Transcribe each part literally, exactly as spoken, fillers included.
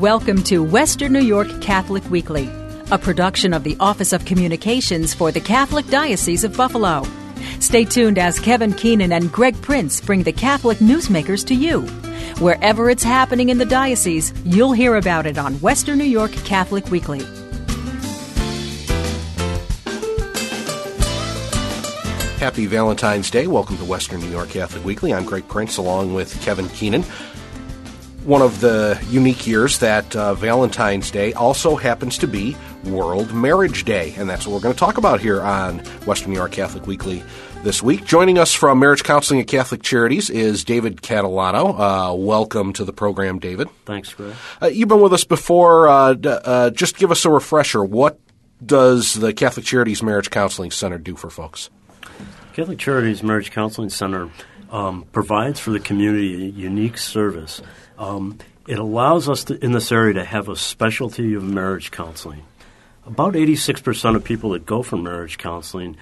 Welcome to Western New York Catholic Weekly, a production of the Office of Communications for the Catholic Diocese of Buffalo. Stay tuned as Kevin Keenan and Greg Prince bring the Catholic newsmakers to you. Wherever it's happening in the diocese, you'll hear about it on Western New York Catholic Weekly. Happy Valentine's Day. Welcome to Western New York Catholic Weekly. I'm Greg Prince along with Kevin Keenan. One of the unique years that uh, Valentine's Day also happens to be World Marriage Day, and that's what we're going to talk about here on Western New York Catholic Weekly this week. Joining us from Marriage Counseling at Catholic Charities is David Catalano. Uh, welcome to the program, David. Thanks, Greg. Uh, you've been with us before. Uh, d- uh, just give us a refresher. What does the Catholic Charities Marriage Counseling Center do for folks? Catholic Charities Marriage Counseling Center um, provides for the community a unique service. Um, it allows us to, in this area to have a specialty of marriage counseling. About eighty-six percent of people that go for marriage counseling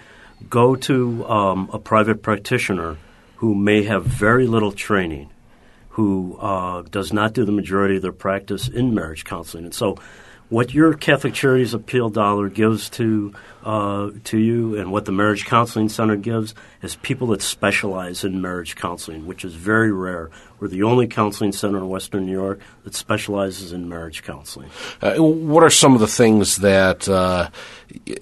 go to um, a private practitioner who may have very little training, who uh, does not do the majority of their practice in marriage counseling. And so what your Catholic Charities Appeal Dollar gives to uh, to you and what the Marriage Counseling Center gives is people that specialize in marriage counseling, which is very rare. We're the only counseling center in Western New York that specializes in marriage counseling. Uh, what are some of the things that uh,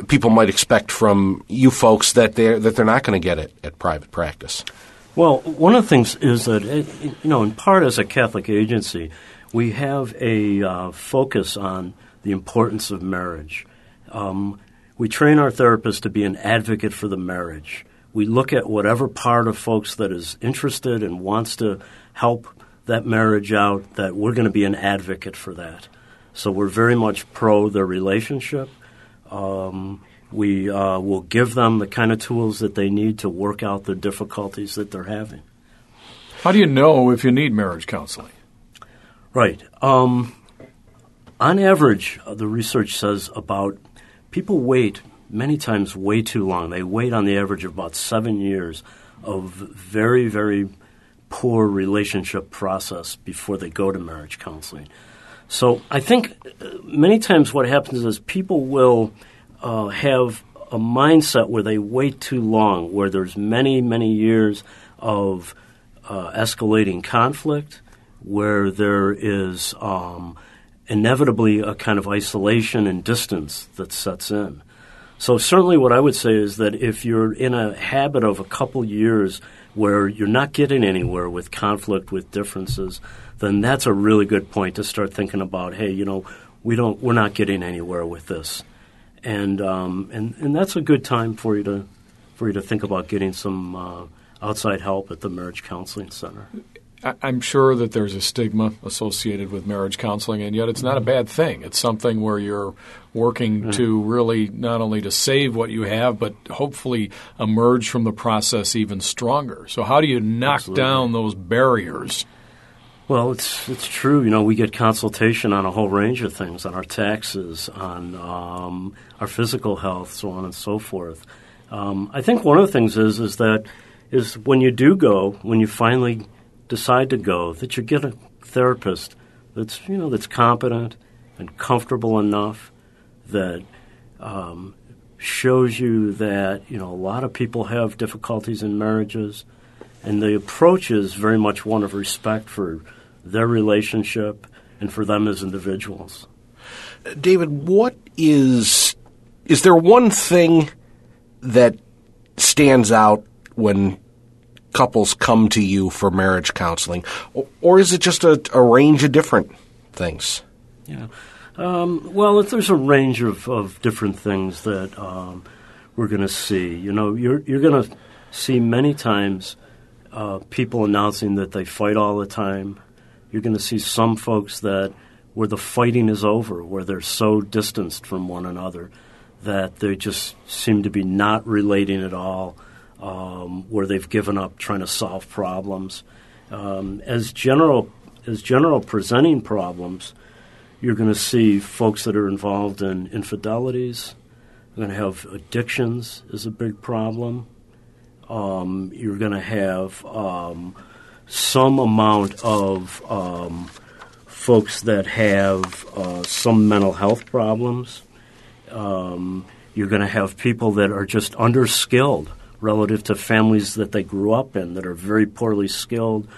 people might expect from you folks that they're, that they're not going to get at, at private practice? Well, one of the things is that, it, you know, in part as a Catholic agency, we have a uh, focus on the importance of marriage. Um, we train our therapists to be an advocate for the marriage. We look at whatever part of folks that is interested and wants to help that marriage out, that we're going to be an advocate for that. So we're very much pro their relationship. Um, we uh, will give them the kind of tools that they need to work out the difficulties that they're having. How do you know if you need marriage counseling? Right. Um On average, the research says about people wait many times way too long. They wait on the average of about seven years of very, very poor relationship process before they go to marriage counseling. So I think many times what happens is people will uh, have a mindset where they wait too long, where there's many, many years of uh, escalating conflict, where there is um, – inevitably a kind of isolation and distance that sets in. So certainly what I would say is that if you're in a habit of a couple years where you're not getting anywhere with conflict, with differences, then that's a really good point to start thinking about, hey, you know, we don't, we're not getting anywhere with this. And um, and, and that's a good time for you to for you to think about getting some uh, outside help at the Marriage Counseling Center. I'm sure that there's a stigma associated with marriage counseling, and yet it's not a bad thing. It's something where you're working mm-hmm. to really not only to save what you have, but hopefully emerge from the process even stronger. So how do you knock Absolutely. down those barriers? Well, it's it's true. You know, we get consultation on a whole range of things, on our taxes, on um, our physical health, so on and so forth. Um, I think one of the things is is that is when you do go, when you finally decide to go, that you get a therapist that's, you know, that's competent and comfortable enough, that um, shows you that, you know, a lot of people have difficulties in marriages, and the approach is very much one of respect for their relationship and for them as individuals. David, what is is there one thing that stands out when couples come to you for marriage counseling, or, or is it just a, a range of different things? Yeah. Um, well, if there's a range of, of different things that um, we're going to see. You know, you're you're going to see many times uh, people announcing that they fight all the time. You're going to see some folks that where the fighting is over, where they're so distanced from one another that they just seem to be not relating at all. Um, where they've given up trying to solve problems. Um, as general as general presenting problems, you're going to see folks that are involved in infidelities. You're going to have addictions is a big problem. Um, you're going to have um, some amount of um, folks that have uh, some mental health problems. Um, you're going to have people that are just underskilled relative to families that they grew up in that are very poorly skilled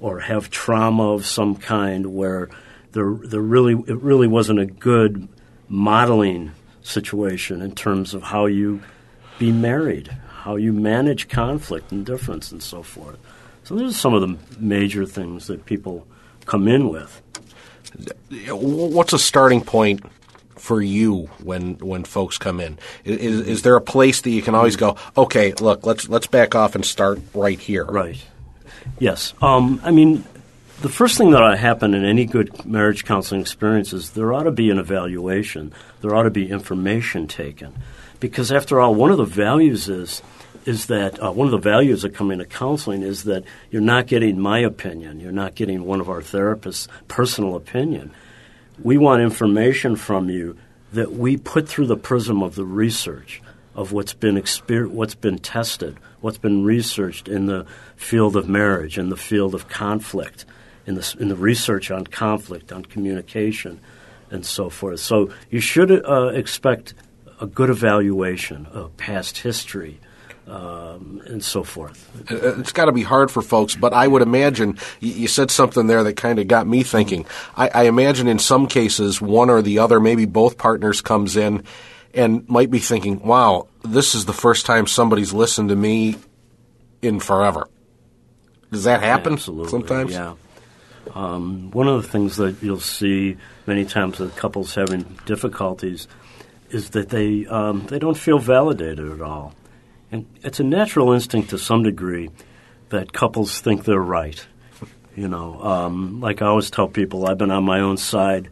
or have trauma of some kind where there, there really it really wasn't a good modeling situation in terms of how you be married, how you manage conflict and difference and so forth. So those are some of the major things that people come in with. What's a starting point for you when when folks come in? Is, is there a place that you can always go, okay, look, let's let's back off and start right here? Right. Yes. Um, I mean, the first thing that ought to happen in any good marriage counseling experience is there ought to be an evaluation. There ought to be information taken. Because after all, one of the values is is that uh, one of the values of coming to counseling is that you're not getting my opinion. You're not getting one of our therapists' personal opinion. We want information from you that we put through the prism of the research, of what's been exper- what's been tested, what's been researched in the field of marriage, in the field of conflict, in the, in the research on conflict, on communication, and so forth. So you should uh, expect a good evaluation of past history, um, and so forth. It's got to be hard for folks, but I would imagine you said something there that kind of got me thinking. I, I imagine in some cases one or the other, maybe both partners comes in and might be thinking, wow, this is the first time somebody's listened to me in forever. Does that happen? Absolutely, sometimes? Yeah. Um, one of the things that you'll see many times with couples having difficulties is that they um, they don't feel validated at all. And it's a natural instinct to some degree that couples think they're right. You know, um, like I always tell people, I've been on my own side.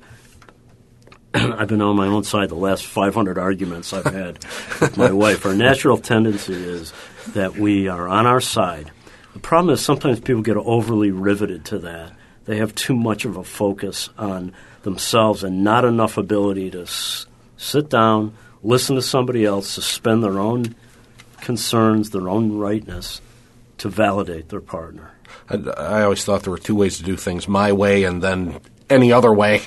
I've been on my own side the last five hundred arguments I've had with my wife. Our natural tendency is that we are on our side. The problem is sometimes people get overly riveted to that. They have too much of a focus on themselves and not enough ability to s- sit down, listen to somebody else, suspend their own concerns, their own rightness, to validate their partner. I, I always thought there were two ways to do things, my way and then any other way.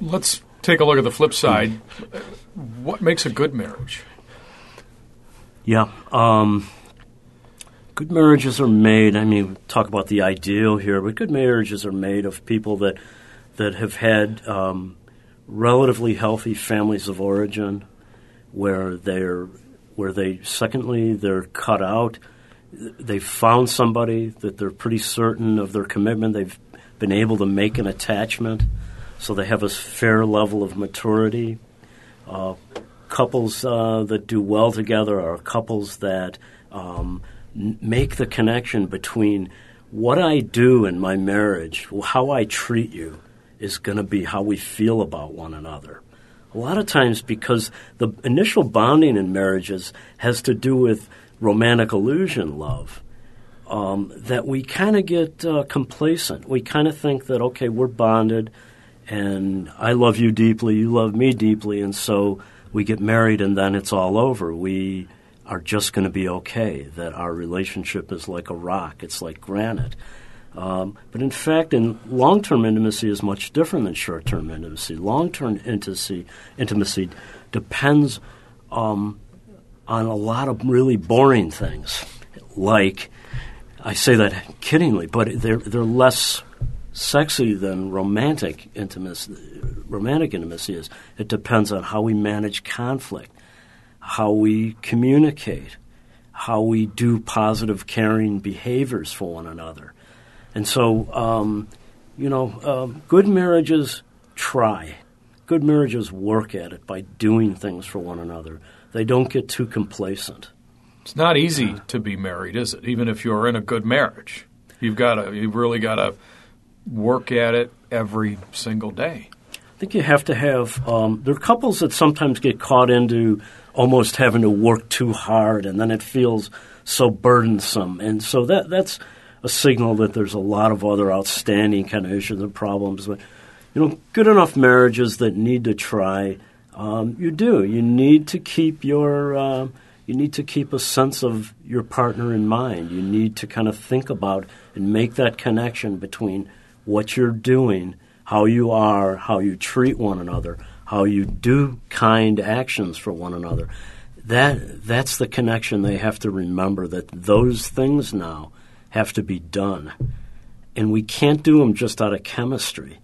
Let's take a look at the flip side. What makes a good marriage? Yeah. Um, good marriages are made, I mean, talk about the ideal here, but good marriages are made of people that that have had um, relatively healthy families of origin, where they're, where they, secondly, they're cut out. They've found somebody that they're pretty certain of their commitment. They've been able to make an attachment, so they have a fair level of maturity. Uh, couples uh, that do well together are couples that um, n- make the connection between what I do in my marriage, how I treat you, is going to be how we feel about one another. A lot of times, because the initial bonding in marriages has to do with romantic illusion love, um, that we kind of get uh, complacent. We kind of think that, okay, we're bonded, and I love you deeply, you love me deeply, and so we get married and then it's all over. We are just going to be okay, that our relationship is like a rock. It's like granite. Um, but in fact, in long-term intimacy is much different than short-term intimacy. Long-term intimacy, intimacy depends um, on a lot of really boring things. Like, I say that kiddingly, but they're they're less sexy than romantic intimacy. Romantic intimacy is. It depends on how we manage conflict, how we communicate, how we do positive, caring behaviors for one another. And so, um, you know, um, good marriages try. Good marriages work at it by doing things for one another. They don't get too complacent. It's not easy to be married, is it? Even if you're in a good marriage, you've got to, you've really got to work at it every single day. I think you have to have. Um, there are couples that sometimes get caught into almost having to work too hard, and then it feels so burdensome. And so that that's a signal that there's a lot of other outstanding kind of issues and problems. But, you know, good enough marriages that need to try, um, you do. You need to keep your uh, you need to keep a sense of your partner in mind. You need to kind of think about and make that connection between what you're doing, how you are, how you treat one another, how you do kind actions for one another. That that's the connection they have to remember, that those things now have to be done. And we can't do them just out of chemistry.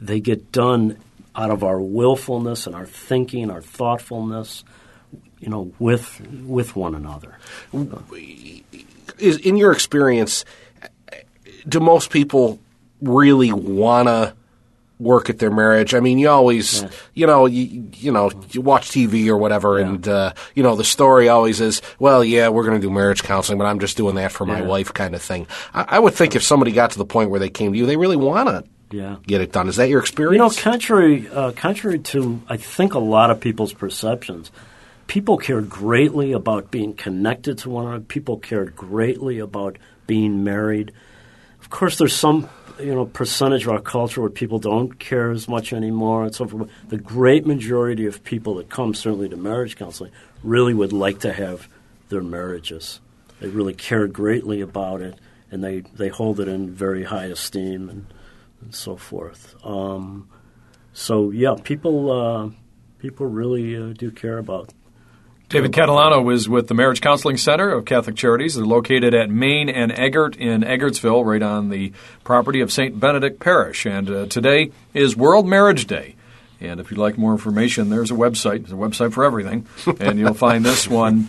They get done out of our willfulness and our thinking, our thoughtfulness, you know, with with one another. Is, in your experience, do most people really want to work at their marriage? I mean, you always, yeah. you know, you, you know, you watch T V or whatever, yeah. and, uh, you know, the story always is, well, yeah, we're going to do marriage counseling, but I'm just doing that for my yeah. wife kind of thing. I, I would think if somebody got to the point where they came to you, they really want to yeah. get it done. Is that your experience? You know, contrary, uh, contrary to, I think, a lot of people's perceptions, people cared greatly about being connected to one another. People cared greatly about being married. Of course, there's some you know percentage of our culture where people don't care as much anymore, and so forth. The great majority of people that come certainly to marriage counseling really would like to have their marriages. They really care greatly about it, and they, they hold it in very high esteem and, and so forth. Um, so yeah, people uh, people really uh, do care about. David Catalano is with the Marriage Counseling Center of Catholic Charities. They're located at Main and Eggert in Eggertsville, right on the property of Saint Benedict Parish. And uh, today is World Marriage Day. And if you'd like more information, there's a website. There's a website for everything. And you'll find this one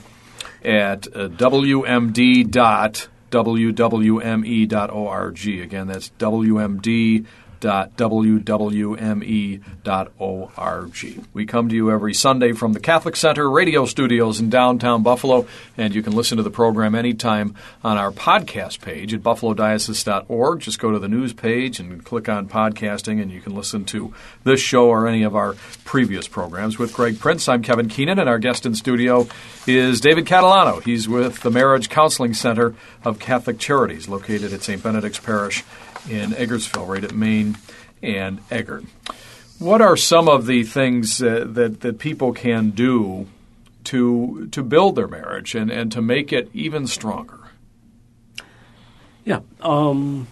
at uh, w m d dot w w m e dot org. Again, that's w m d dot w w m e dot org. We come to you every Sunday from the Catholic Center radio studios in downtown Buffalo, and you can listen to the program anytime on our podcast page at buffalo diocese dot org. Just go to the news page and click on podcasting, and you can listen to this show or any of our previous programs. With Greg Prince, I'm Kevin Keenan, and our guest in studio is David Catalano. He's with the Marriage Counseling Center of Catholic Charities, located at Saint Benedict's Parish in Eggertsville, right at Main and Eggert. What are some of the things uh, that, that people can do to to build their marriage and, and to make it even stronger? Yeah. Um,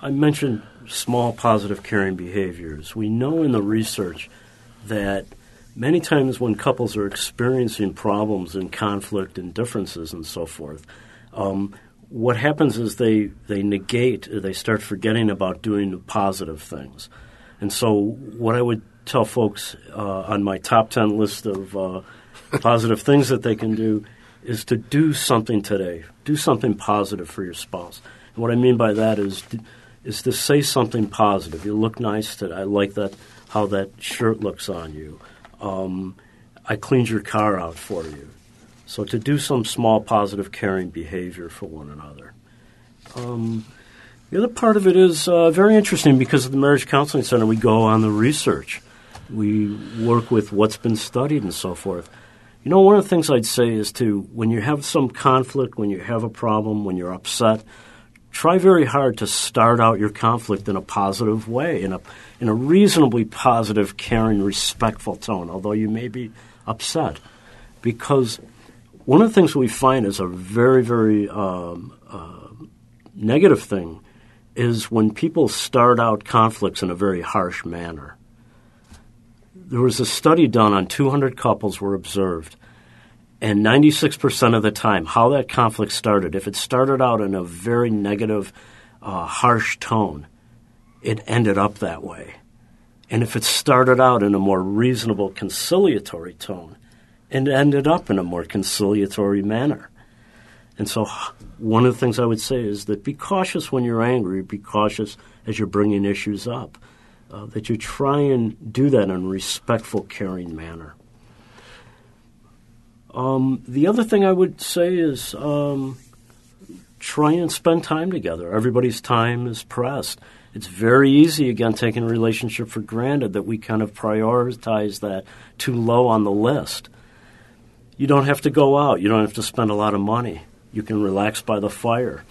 I mentioned small positive caring behaviors. We know in the research that many times when couples are experiencing problems and conflict and differences and so forth, um, what happens is they, they negate, they start forgetting about doing the positive things. And so what I would tell folks uh, on my top ten list of uh, positive things that they can do is to do something today. Do something positive for your spouse. And what I mean by that is is to say something positive. You look nice today. I like that how that shirt looks on you. Um, I cleaned your car out for you. So to do some small positive caring behavior for one another. Um, the other part of it is uh, very interesting because at the Marriage Counseling Center we go on the research. We work with what's been studied and so forth. You know, one of the things I'd say is to, when you have some conflict, when you have a problem, when you're upset, try very hard to start out your conflict in a positive way, in a, in a reasonably positive, caring, respectful tone, although you may be upset. Because one of the things we find is a very, very um, uh, negative thing is when people start out conflicts in a very harsh manner. There was a study done on two hundred couples were observed, and ninety-six percent of the time how that conflict started, if it started out in a very negative, uh, harsh tone, it ended up that way. And if it started out in a more reasonable, conciliatory tone, and ended up in a more conciliatory manner. And so one of the things I would say is that be cautious when you're angry. Be cautious as you're bringing issues up, uh, that you try and do that in a respectful, caring manner. Um, the other thing I would say is um, try and spend time together. Everybody's time is pressed. It's very easy, again, taking a relationship for granted, that we kind of prioritize that too low on the list. You don't have to go out. You don't have to spend a lot of money. You can relax by the fire.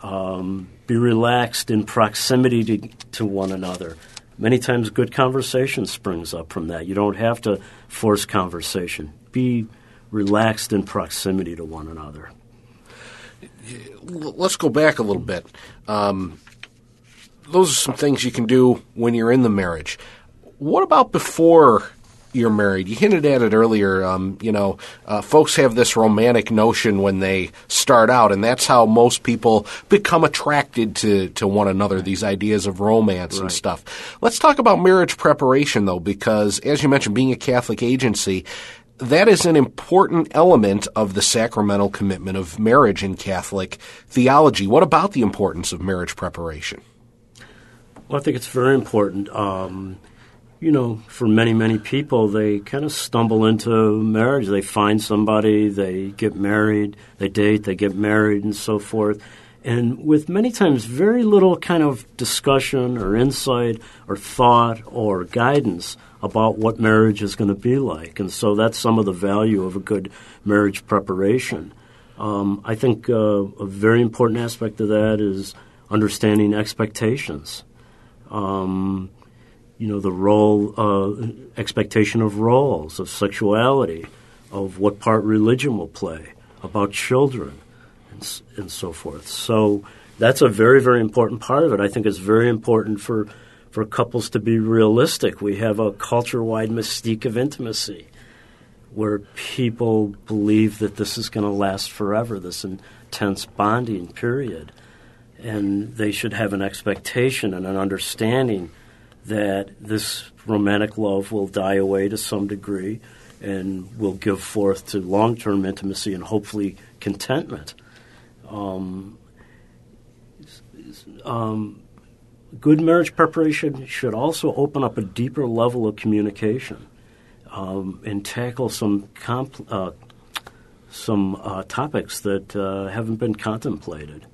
Um, be relaxed in proximity to, to one another. Many times good conversation springs up from that. You don't have to force conversation. Be relaxed in proximity to one another. Let's go back a little bit. Um, those are some things you can do when you're in the marriage. What about before you're married? You hinted at it earlier. Um, you know, uh, folks have this romantic notion when they start out, and that's how most people become attracted to, to one another, right. These ideas of romance right. and stuff. Let's talk about marriage preparation, though, because, as you mentioned, being a Catholic agency, that is an important element of the sacramental commitment of marriage in Catholic theology. What about the importance of marriage preparation? Well, I think it's very important. Um, you know, for many, many people, they kind of stumble into marriage. They find somebody, they get married, they date, they get married, and so forth. And with many times very little kind of discussion or insight or thought or guidance about what marriage is going to be like. And so that's some of the value of a good marriage preparation. Um, I think uh, a very important aspect of that is understanding expectations. Um, you know, the role, uh, expectation of roles, of sexuality, of what part religion will play, about children, and, and so forth. So that's a very, very important part of it. I think it's very important for for couples to be realistic. We have a culture-wide mystique of intimacy where people believe that this is going to last forever, this intense bonding period. And they should have an expectation and an understanding that this romantic love will die away to some degree and will give forth to long-term intimacy and hopefully contentment. Um, um Good marriage preparation should also open up a deeper level of communication um, and tackle some comp- uh, some uh, topics that uh, haven't been contemplated.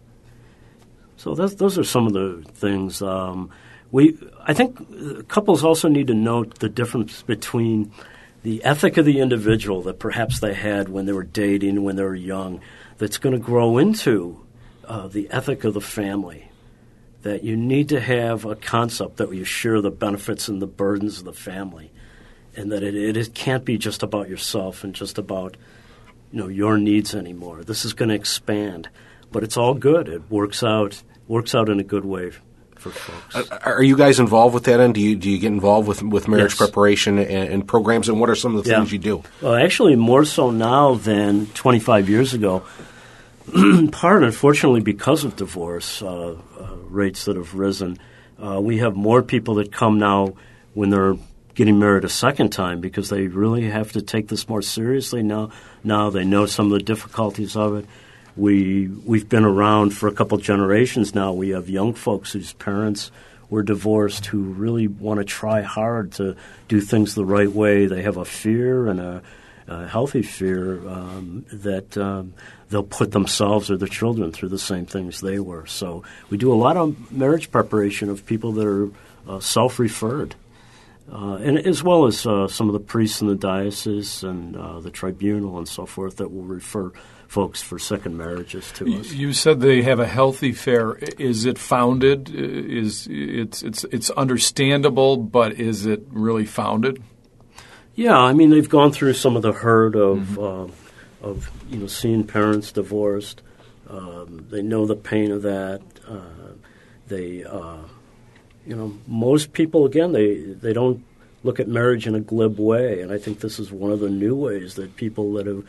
So that's, those are some of the things. Um, we I think couples also need to note the difference between the ethic of the individual that perhaps they had when they were dating, when they were young, that's going to grow into uh, the ethic of the family. That you need to have a concept that you share the benefits and the burdens of the family, and that it, it, it can't be just about yourself and just about, you know, your needs anymore. This is going to expand, but it's all good. It works out works out in a good way for folks. Are you guys involved with that? And do you do you get involved with with marriage yes. preparation and, and programs? And what are some of the yeah. things you do? Well, actually, more so now than twenty-five years ago. Part, unfortunately, because of divorce uh, uh, rates that have risen, uh, we have more people that come now when they're getting married a second time because they really have to take this more seriously now. Now they know some of the difficulties of it. We, we've been around for a couple generations now. We have young folks whose parents were divorced who really want to try hard to do things the right way. They have a fear and a Uh, healthy fear um, that um, they'll put themselves or their children through the same things they were. So we do a lot of marriage preparation of people that are uh, self-referred, uh, and as well as uh, some of the priests in the diocese and uh, the tribunal and so forth that will refer folks for second marriages to us. You said they have a healthy fear. Is it founded? Is it's it's it's understandable, but is it really founded? Yeah, I mean they've gone through some of the hurt of, mm-hmm. uh, of you know, seeing parents divorced. Um, they know the pain of that. Uh, they, uh, you know, most people again they they don't look at marriage in a glib way, and I think this is one of the new ways that people that have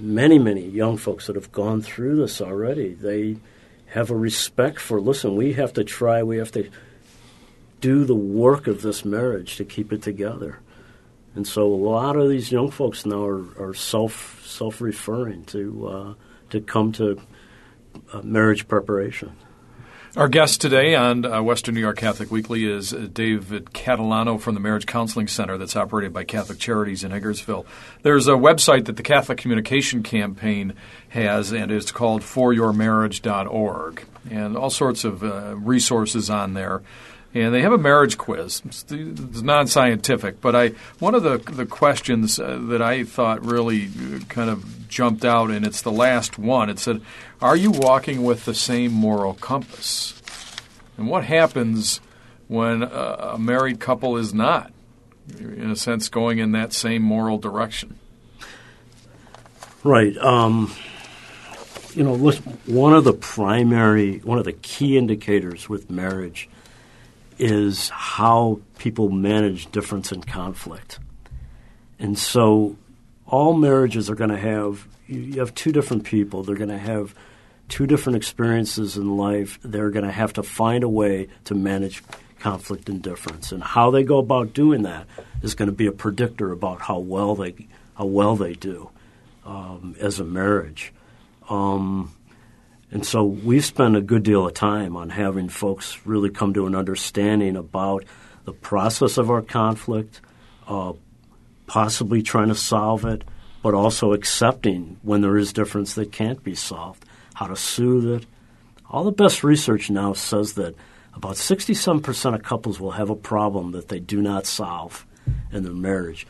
many many young folks that have gone through this already they have a respect for. Listen, we have to try. We have to do the work of this marriage to keep it together. And so a lot of these young folks now are, are self, self-referring to uh, to come to uh, marriage preparation. Our guest today on uh, Western New York Catholic Weekly is uh, David Catalano from the Marriage Counseling Center that's operated by Catholic Charities in Eggertsville. There's a website that the Catholic Communication Campaign has, and it's called for your marriage dot org. And all sorts of uh, resources on there. And they have a marriage quiz. It's non-scientific, but I one of the the questions that I thought really kind of jumped out, and it's the last one. It said, "Are you walking with the same moral compass?" And what happens when a married couple is not, in a sense, going in that same moral direction? Right. Um, you know, one of the primary, one of the key indicators with marriage is how people manage difference and conflict. And so all marriages are going to have – you have two different people. They're going to have two different experiences in life. They're going to have to find a way to manage conflict and difference. And how they go about doing that is going to be a predictor about how well they how well they do um, as a marriage. Um, and so we've spent a good deal of time on having folks really come to an understanding about the process of our conflict, uh, possibly trying to solve it, but also accepting when there is difference that can't be solved, how to soothe it. All the best research now says that about sixty-seven percent of couples will have a problem that they do not solve in their marriage.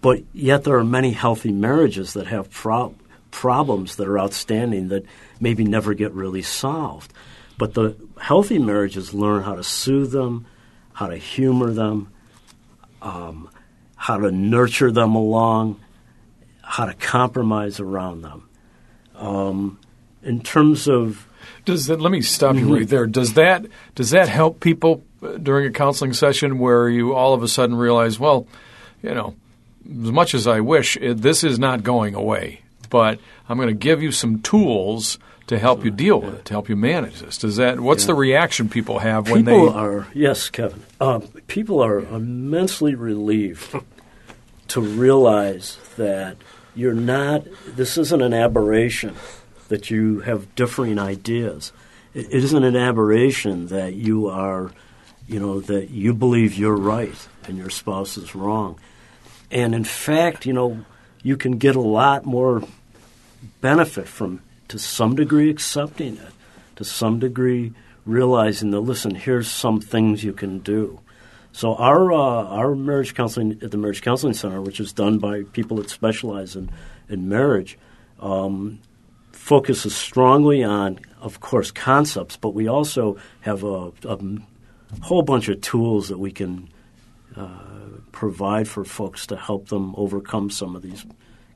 But yet there are many healthy marriages that have pro- problems that are outstanding that maybe never get really solved. But the healthy marriages learn how to soothe them, how to humor them, um, how to nurture them along, how to compromise around them. Um, in terms of Does that, let me stop you right there. Does that does that help people during a counseling session where you all of a sudden realize, well, you know, as much as I wish, it, this is not going away, but I'm going to give you some tools to help you deal with it, to help you manage this. Does that? What's yeah. the reaction people have when people they are? Yes, Kevin. Uh, people are immensely relieved to realize that you're not. This isn't an aberration. That you have differing ideas. It isn't an aberration that you are, you know, that you believe you're right and your spouse is wrong. And in fact, you know, you can get a lot more benefit from, to some degree, accepting it, to some degree, realizing that, listen, here's some things you can do. So our uh, our marriage counseling at the Marriage Counseling Center, which is done by people that specialize in, in marriage, um, focuses strongly on, of course, concepts, but we also have a, a whole bunch of tools that we can uh, provide for folks to help them overcome some of these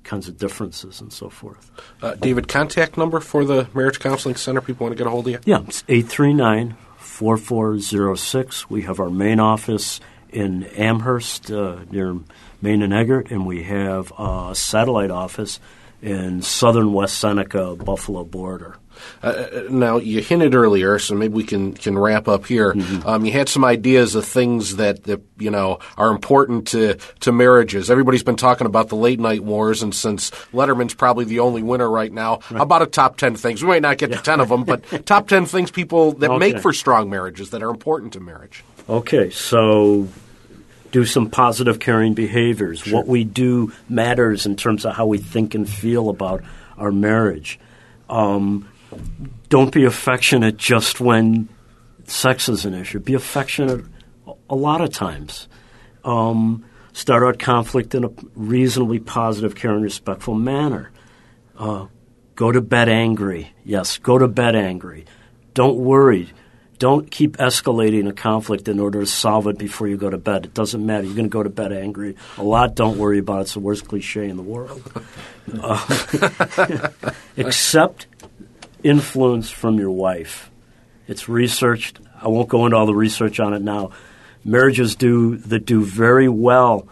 kinds of differences and so forth. Uh, David, contact number for the Marriage Counseling Center, people want to get a hold of you? Yeah, it's eight three nine, four four zero six. We have our main office in Amherst uh, near Main and Eggert, and we have a satellite office in southern West Seneca, Buffalo border. Uh, now, you hinted earlier, so maybe we can, can wrap up here. Mm-hmm. Um, you had some ideas of things that, that you know are important to, to marriages. Everybody's been talking about the late-night wars, and since Letterman's probably the only winner right now, right. How about a top ten things? We might not get yeah. to ten of them, but top ten things people that okay. make for strong marriages that are important to marriage. Okay, so do some positive caring behaviors. Sure. What we do matters in terms of how we think and feel about our marriage. Um, don't be affectionate just when sex is an issue. Be affectionate a lot of times. Um, start out conflict in a reasonably positive, caring, respectful manner. Uh, go to bed angry. Yes, go to bed angry. Don't worry. Don't keep escalating a conflict in order to solve it before you go to bed. It doesn't matter. You're going to go to bed angry a lot. Don't worry about it. It's the worst cliche in the world. Uh, accept influence from your wife. It's researched. I won't go into all the research on it now. Marriages do that do very well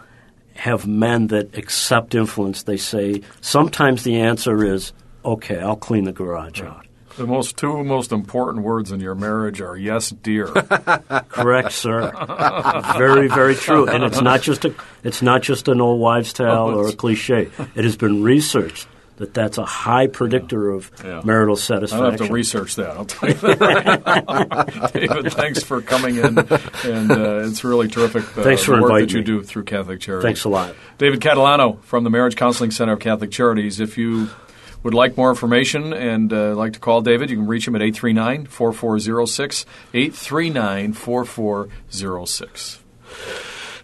have men that accept influence. They say sometimes the answer is, okay, I'll clean the garage out. The most two most important words in your marriage are yes, dear. Correct, sir. Very, very true. And it's not just a it's not just an old wives' tale or a cliche. It has been researched that that's a high predictor yeah. of yeah. marital satisfaction. I'll have to research that. I'll tell you that. David, thanks for coming in, and uh, it's really terrific. Uh, thanks for the work that you me. do through Catholic Charities. Thanks a lot, David Catalano from the Marriage Counseling Center of Catholic Charities. If you would like more information and uh, like to call David, you can reach him at eight three nine, four four zero six, eight three nine, four four zero six.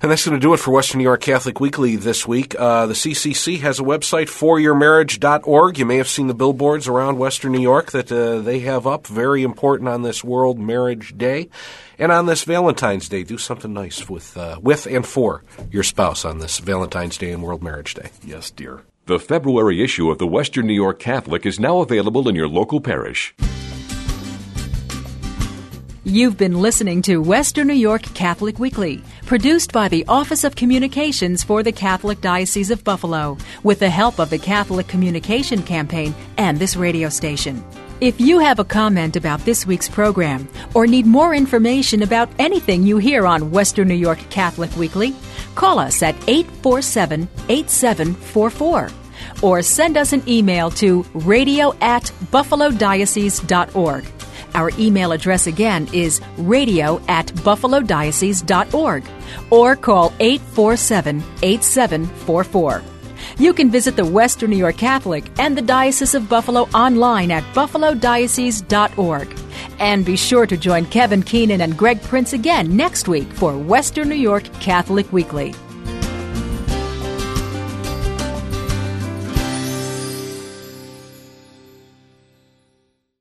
And that's going to do it for Western New York Catholic Weekly this week. Uh, the C C C has a website, for your marriage dot org. You may have seen the billboards around Western New York that uh, they have up, very important on this World Marriage Day. And on this Valentine's Day, do something nice with, uh, with and for your spouse on this Valentine's Day and World Marriage Day. Yes, dear. The February issue of the Western New York Catholic is now available in your local parish. You've been listening to Western New York Catholic Weekly, produced by the Office of Communications for the Catholic Diocese of Buffalo, with the help of the Catholic Communication Campaign and this radio station. If you have a comment about this week's program or need more information about anything you hear on Western New York Catholic Weekly, call us at eight four seven, eight seven four four or send us an email to radio at buffalodiocese dot org. Our email address again is radio at buffalodiocese dot org or call eight four seven, eight seven four four. You can visit the Western New York Catholic and the Diocese of Buffalo online at buffalodiocese dot org. And be sure to join Kevin Keenan and Greg Prince again next week for Western New York Catholic Weekly.